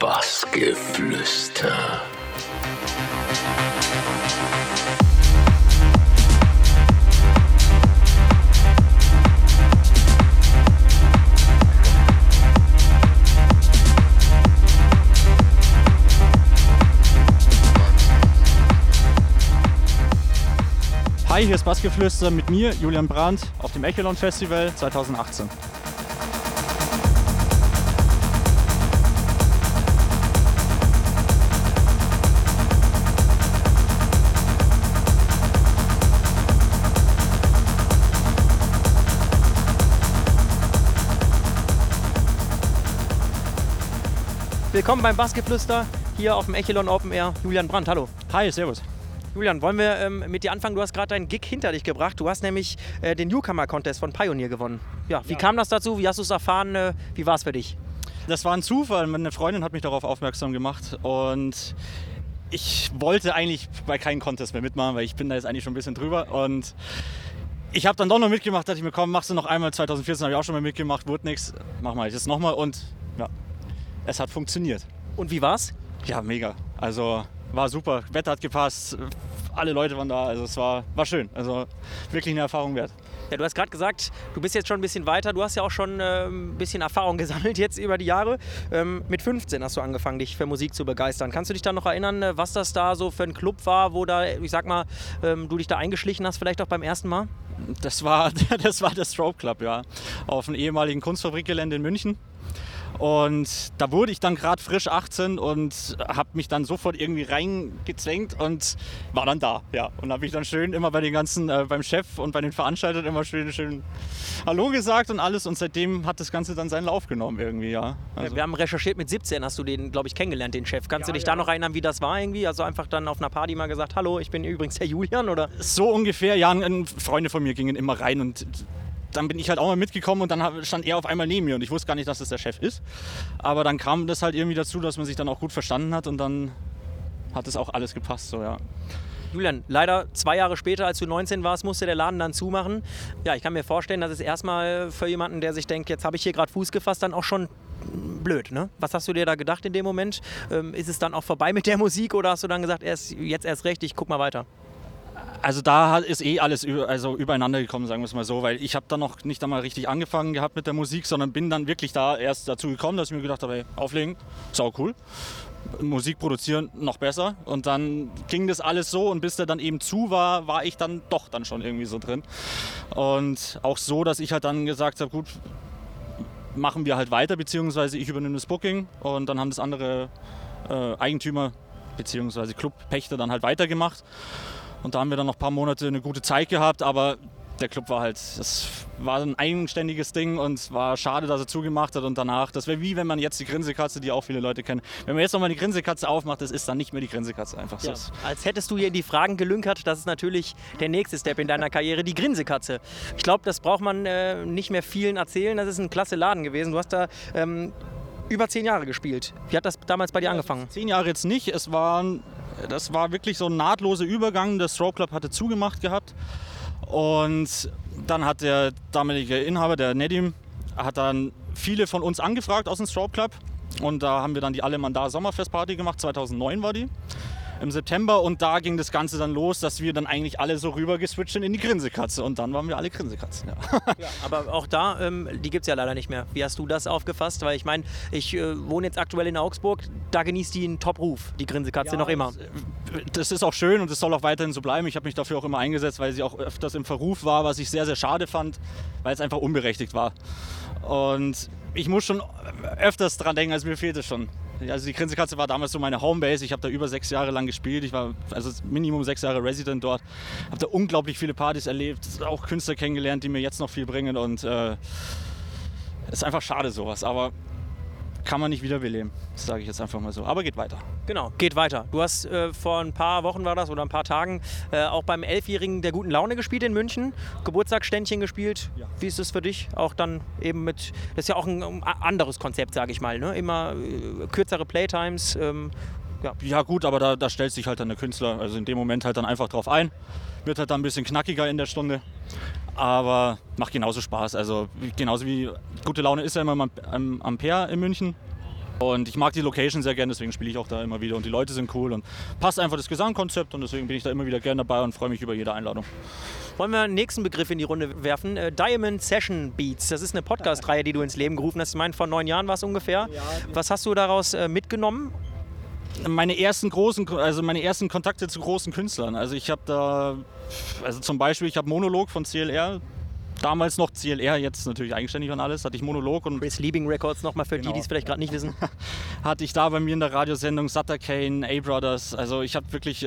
Bassgeflüster. Hi, hier ist Bassgeflüster mit mir, Julian Brandt, auf dem Echelon Festival 2018. Willkommen beim Bassgeflüster hier auf dem Echelon Open Air. Julian Brandt, hallo. Hi, servus. Julian, wollen wir mit dir anfangen? Du hast gerade deinen Gig hinter dich gebracht. Du hast nämlich den Newcomer-Contest von Pioneer gewonnen. Ja, wie kam das dazu? Wie hast du es erfahren? Wie war es für dich? Das war ein Zufall. Meine Freundin hat mich darauf aufmerksam gemacht und ich wollte eigentlich bei keinem Contest mehr mitmachen, weil ich bin da jetzt eigentlich schon ein bisschen drüber. Und ich habe dann doch noch mitgemacht, dachte ich mir, komm, machst du noch einmal. 2014 habe ich auch schon mal mitgemacht, wurde nichts. Mach mal jetzt nochmal und ja, es hat funktioniert. Und wie war's? Ja, mega. Also war super, Wetter hat gepasst, alle Leute waren da, also es war schön, also wirklich eine Erfahrung wert. Ja, du hast gerade gesagt, du bist jetzt schon ein bisschen weiter, du hast ja auch schon ein bisschen Erfahrung gesammelt jetzt über die Jahre. Mit 15 hast du angefangen, dich für Musik zu begeistern. Kannst du dich da noch erinnern, was das da so für ein Club war, wo da, ich sag mal, du dich da eingeschlichen hast, vielleicht auch beim ersten Mal? Das war der Strobe Club, ja, auf dem ehemaligen Kunstfabrikgelände in München. Und da wurde ich dann gerade frisch 18 und habe mich dann sofort irgendwie reingezwängt und war dann da, ja. Und habe mich dann schön immer bei den ganzen, beim Chef und bei den Veranstaltern immer schön Hallo gesagt und alles. Und seitdem hat das Ganze dann seinen Lauf genommen irgendwie, ja. Also. Wir haben recherchiert, mit 17 hast du den, glaube ich, kennengelernt, den Chef. Kannst du dich da noch erinnern, wie das war irgendwie? Also einfach dann auf einer Party mal gesagt, hallo, ich bin übrigens der Julian, oder? So ungefähr, ja. Freunde von mir gingen immer rein und dann bin ich halt auch mal mitgekommen und dann stand er auf einmal neben mir und ich wusste gar nicht, dass das der Chef ist. Aber dann kam das halt irgendwie dazu, dass man sich dann auch gut verstanden hat und dann hat es auch alles gepasst, so ja. Julian, leider 2 Jahre später, als du 19 warst, musste der Laden dann zumachen. Ja, ich kann mir vorstellen, das ist erstmal für jemanden, der sich denkt, jetzt habe ich hier gerade Fuß gefasst, dann auch schon blöd, ne? Was hast du dir da gedacht in dem Moment? Ist es dann auch vorbei mit der Musik oder hast du dann gesagt, jetzt erst recht, ich guck mal weiter? Also da ist alles übereinander gekommen, sagen wir es mal so, weil ich habe dann noch nicht einmal richtig angefangen gehabt mit der Musik, sondern bin dann wirklich da erst dazu gekommen, dass ich mir gedacht habe, hey, auflegen, sau cool, Musik produzieren, noch besser. Und dann ging das alles so und bis der dann eben zu war, war ich dann doch dann schon irgendwie so drin. Und auch so, dass ich halt dann gesagt habe, gut, machen wir halt weiter, beziehungsweise ich übernehme das Booking und dann haben das andere Eigentümer, beziehungsweise Clubpächter dann halt weitergemacht. Und da haben wir dann noch ein paar Monate eine gute Zeit gehabt, aber der Club war halt, das war ein eigenständiges Ding und es war schade, dass er zugemacht hat und danach, das wäre wie wenn man jetzt die Grinsekatze, die auch viele Leute kennen, wenn man jetzt nochmal die Grinsekatze aufmacht, das ist dann nicht mehr die Grinsekatze einfach. Ja, so. Als hättest du hier in die Fragen gelünkert, das ist natürlich der nächste Step in deiner Karriere, die Grinsekatze. Ich glaube, das braucht man nicht mehr vielen erzählen, das ist ein klasse Laden gewesen, du hast da über 10 Jahre gespielt. Wie hat das damals bei dir angefangen? 10 Jahre jetzt nicht, das war wirklich so ein nahtloser Übergang. Der Strobe Club hatte zugemacht gehabt und dann hat der damalige Inhaber, der Nedim, hat dann viele von uns angefragt aus dem Strobe Club und da haben wir dann die Alemanda Sommerfestparty gemacht, 2009 war die, im September und da ging das Ganze dann los, dass wir dann eigentlich alle so rüber geswitcht sind in die Grinsekatze und dann waren wir alle Grinsekatzen. Ja. Ja, aber auch da, die gibt es ja leider nicht mehr. Wie hast du das aufgefasst? Weil ich meine, ich wohne jetzt aktuell in Augsburg, da genießt die einen Top-Ruf, die Grinsekatze ja, noch immer. Das ist auch schön und das soll auch weiterhin so bleiben. Ich habe mich dafür auch immer eingesetzt, weil sie auch öfters im Verruf war, was ich sehr, sehr schade fand, weil es einfach unberechtigt war. Und ich muss schon öfters dran denken, also mir fehlt es schon. Also die Grinsekatze war damals so meine Homebase, ich habe da über 6 Jahre lang gespielt, ich war also Minimum 6 Jahre Resident dort, habe da unglaublich viele Partys erlebt, auch Künstler kennengelernt, die mir jetzt noch viel bringen und ist einfach schade sowas, aber kann man nicht wiederbeleben, das sage ich jetzt einfach mal so, aber geht weiter. Genau, geht weiter. Du hast vor ein paar Wochen war das oder ein paar Tagen auch beim 11-Jährigen der guten Laune gespielt in München, Geburtstagsständchen gespielt. Ja. Wie ist es für dich? Auch dann eben mit, das ist ja auch ein anderes Konzept, sage ich mal, ne? Immer kürzere Playtimes. Ja gut, aber da stellt sich halt dann der Künstler, also in dem Moment halt dann einfach drauf ein, wird halt dann ein bisschen knackiger in der Stunde. Aber macht genauso Spaß, also genauso wie gute Laune ist ja immer am Ampere in München Und ich mag die Location sehr gern, deswegen spiele ich auch da immer wieder. Und die Leute sind cool und passt einfach das Gesamtkonzept. Und deswegen bin ich da immer wieder gerne dabei und freue mich über jede Einladung. Wollen wir einen nächsten Begriff in die Runde werfen? Diamond Session Beats. Das ist eine Podcast-Reihe, die du ins Leben gerufen hast. Ich meine, vor 9 Jahren war es ungefähr. Ja. Was hast du daraus mitgenommen? Meine ersten Kontakte zu großen Künstlern. Also ich habe da, also zum Beispiel, ich habe Monolog von CLR. Damals noch CLR, jetzt natürlich eigenständig und alles, hatte ich Monolog und Chris Liebing Records, nochmal für die, die es vielleicht gerade nicht wissen. Hatte ich da bei mir in der Radiosendung Sutter Kane, A-Brothers, also ich habe wirklich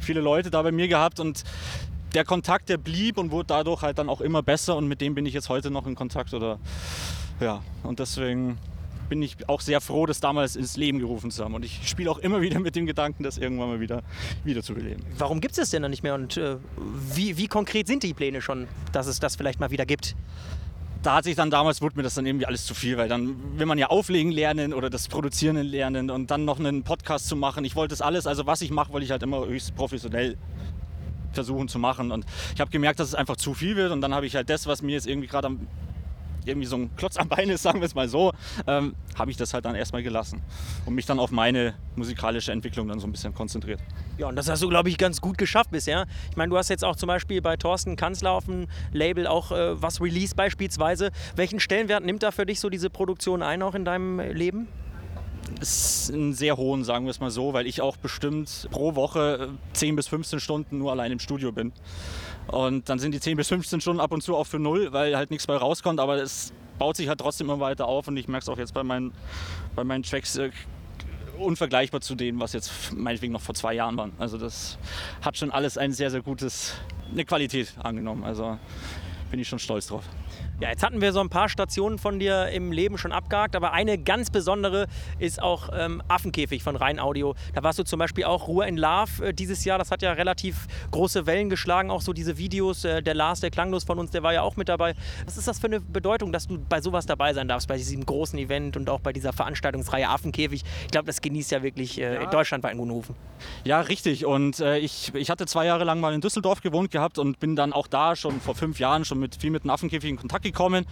viele Leute da bei mir gehabt und der Kontakt, der blieb und wurde dadurch halt dann auch immer besser und mit dem bin ich jetzt heute noch in Kontakt oder ja, und deswegen bin ich auch sehr froh, das damals ins Leben gerufen zu haben. Und ich spiele auch immer wieder mit dem Gedanken, das irgendwann mal wieder zu beleben. Warum gibt es das denn dann nicht mehr? Und wie konkret sind die Pläne schon, dass es das vielleicht mal wieder gibt? Da hat sich dann damals, wurde mir das dann irgendwie alles zu viel, weil dann will man ja auflegen lernen oder das Produzieren lernen und dann noch einen Podcast zu machen. Ich wollte das alles, also was ich mache, wollte ich halt immer höchst professionell versuchen zu machen. Und ich habe gemerkt, dass es einfach zu viel wird. Und dann habe ich halt das, was mir jetzt irgendwie gerade am irgendwie so ein Klotz am Bein ist, sagen wir es mal so, habe ich das halt dann erstmal gelassen und mich dann auf meine musikalische Entwicklung dann so ein bisschen konzentriert. Ja, und das hast du, glaube ich, ganz gut geschafft bisher. Ich meine, du hast jetzt auch zum Beispiel bei Thorsten Kanzler auf dem Label auch was Release beispielsweise. Welchen Stellenwert nimmt da für dich so diese Produktion ein, auch in deinem Leben? Ist einen sehr hohen, sagen wir es mal so, weil ich auch bestimmt pro Woche 10 bis 15 Stunden nur allein im Studio bin. Und dann sind die 10 bis 15 Stunden ab und zu auch für null, weil halt nichts bei rauskommt, aber es baut sich halt trotzdem immer weiter auf und ich merke es auch jetzt bei meinen Tracks unvergleichbar zu denen, was jetzt meinetwegen noch vor 2 Jahren waren. Also das hat schon alles ein sehr, sehr gutes, eine Qualität angenommen, also bin ich schon stolz drauf. Ja, jetzt hatten wir so ein paar Stationen von dir im Leben schon abgehakt, aber eine ganz besondere ist auch Affenkäfig von Rhein Audio. Da warst du zum Beispiel auch Ruhe in Love dieses Jahr, das hat ja relativ große Wellen geschlagen, auch so diese Videos, der Lars, der Klanglos von uns, der war ja auch mit dabei. Was ist das für eine Bedeutung, dass du bei sowas dabei sein darfst, bei diesem großen Event und auch bei dieser Veranstaltungsreihe Affenkäfig? Ich glaube, das genießt ja wirklich in Deutschland bei einem guten Rufen. Ja, richtig und ich hatte 2 Jahre lang mal in Düsseldorf gewohnt gehabt und bin dann auch da schon vor 5 Jahren schon viel mit dem Affenkäfig in Kontakt gekommen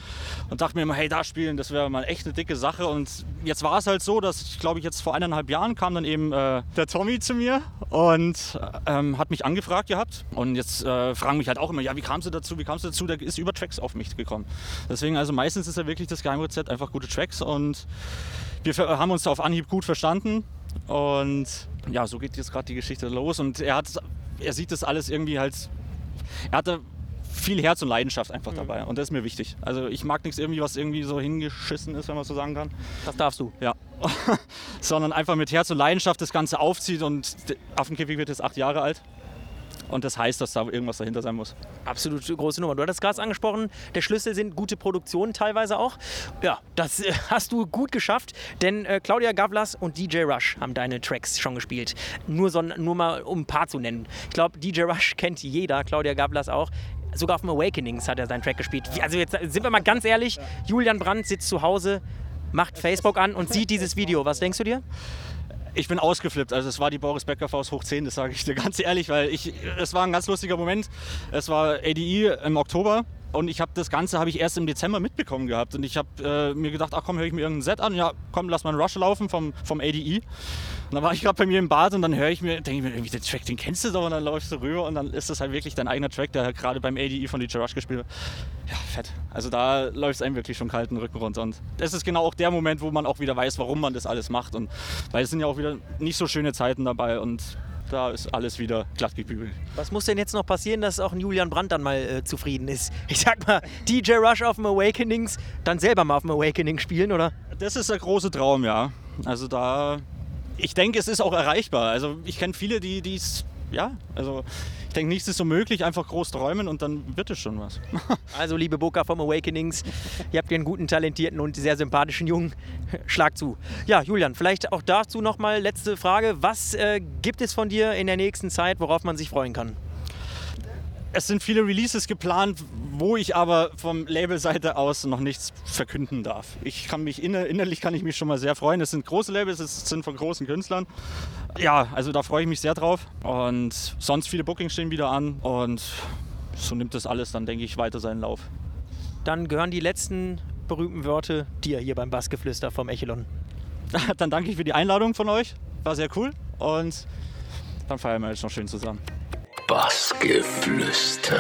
und dachte mir immer, hey, da spielen, das wäre mal echt eine dicke Sache. Und jetzt war es halt so, dass ich glaube, jetzt vor 1,5 Jahren kam dann eben der Tommy zu mir und hat mich angefragt gehabt. Und jetzt fragen mich halt auch immer, ja, wie kamst du dazu? Der ist über Tracks auf mich gekommen. Deswegen, also meistens ist ja wirklich das Geheimrezept einfach gute Tracks und wir haben uns auf Anhieb gut verstanden. Und ja, so geht jetzt gerade die Geschichte los. Und er sieht das alles irgendwie halt, er hatte viel Herz und Leidenschaft einfach dabei und das ist mir wichtig. Also ich mag nichts irgendwie, was irgendwie so hingeschissen ist, wenn man so sagen kann. Das darfst du. Ja. Sondern einfach mit Herz und Leidenschaft das Ganze aufzieht und Affenkäfig wird jetzt 8 Jahre alt. Und das heißt, dass da irgendwas dahinter sein muss. Absolut große Nummer. Du hattest gerade angesprochen, der Schlüssel sind gute Produktionen teilweise auch. Ja, das hast du gut geschafft, denn Claudia Gavlas und DJ Rush haben deine Tracks schon gespielt. Nur mal um ein paar zu nennen. Ich glaube, DJ Rush kennt jeder, Claudia Gavlas auch. Sogar auf dem Awakenings hat er seinen Track gespielt. Also jetzt sind wir mal ganz ehrlich, Julian Brandt sitzt zu Hause, macht Facebook an und sieht dieses Video. Was denkst du dir? Ich bin ausgeflippt, also es war die Boris Becker Faust hoch 10, das sage ich dir ganz ehrlich, weil es war ein ganz lustiger Moment. Es war ADE im Oktober und das Ganze habe ich erst im Dezember mitbekommen gehabt und ich habe mir gedacht, ach komm, höre ich mir irgendein Set an, ja komm, lass mal einen Rush laufen vom ADE. Und dann war ich gerade bei mir im Bad und dann denke ich mir, irgendwie den Track, den kennst du doch und dann läufst du rüber und dann ist das halt wirklich dein eigener Track, der halt gerade beim ADE von DJ Rush gespielt wird. Ja, fett. Also da läuft es einem wirklich schon kalten Rücken runter und das ist genau auch der Moment, wo man auch wieder weiß, warum man das alles macht und weil es sind ja auch wieder nicht so schöne Zeiten dabei und da ist alles wieder glatt gebügelt. Was muss denn jetzt noch passieren, dass auch ein Julian Brandt dann mal zufrieden ist? Ich sag mal, DJ Rush auf dem Awakenings, dann selber mal auf dem Awakening spielen, oder? Das ist der große Traum, ja. Also da, ich denke, es ist auch erreichbar. Also ich kenne viele, die es, ja, also ich denke, nichts ist so möglich, einfach groß träumen und dann wird es schon was. Also liebe Boca vom Awakenings, ihr habt den guten, talentierten und sehr sympathischen Jungen, schlag zu. Ja, Julian, vielleicht auch dazu nochmal letzte Frage. Was gibt es von dir in der nächsten Zeit, worauf man sich freuen kann? Es sind viele Releases geplant, wo ich aber vom Labelseite aus noch nichts verkünden darf. Innerlich kann ich mich schon mal sehr freuen. Es sind große Labels, es sind von großen Künstlern. Ja, also da freue ich mich sehr drauf. Und sonst viele Bookings stehen wieder an. Und so nimmt das alles dann, denke ich, weiter seinen Lauf. Dann gehören die letzten berühmten Worte dir hier beim Bassgeflüster vom Echelon. Dann danke ich für die Einladung von euch. War sehr cool. Und dann feiern wir jetzt noch schön zusammen. Bassgeflüster.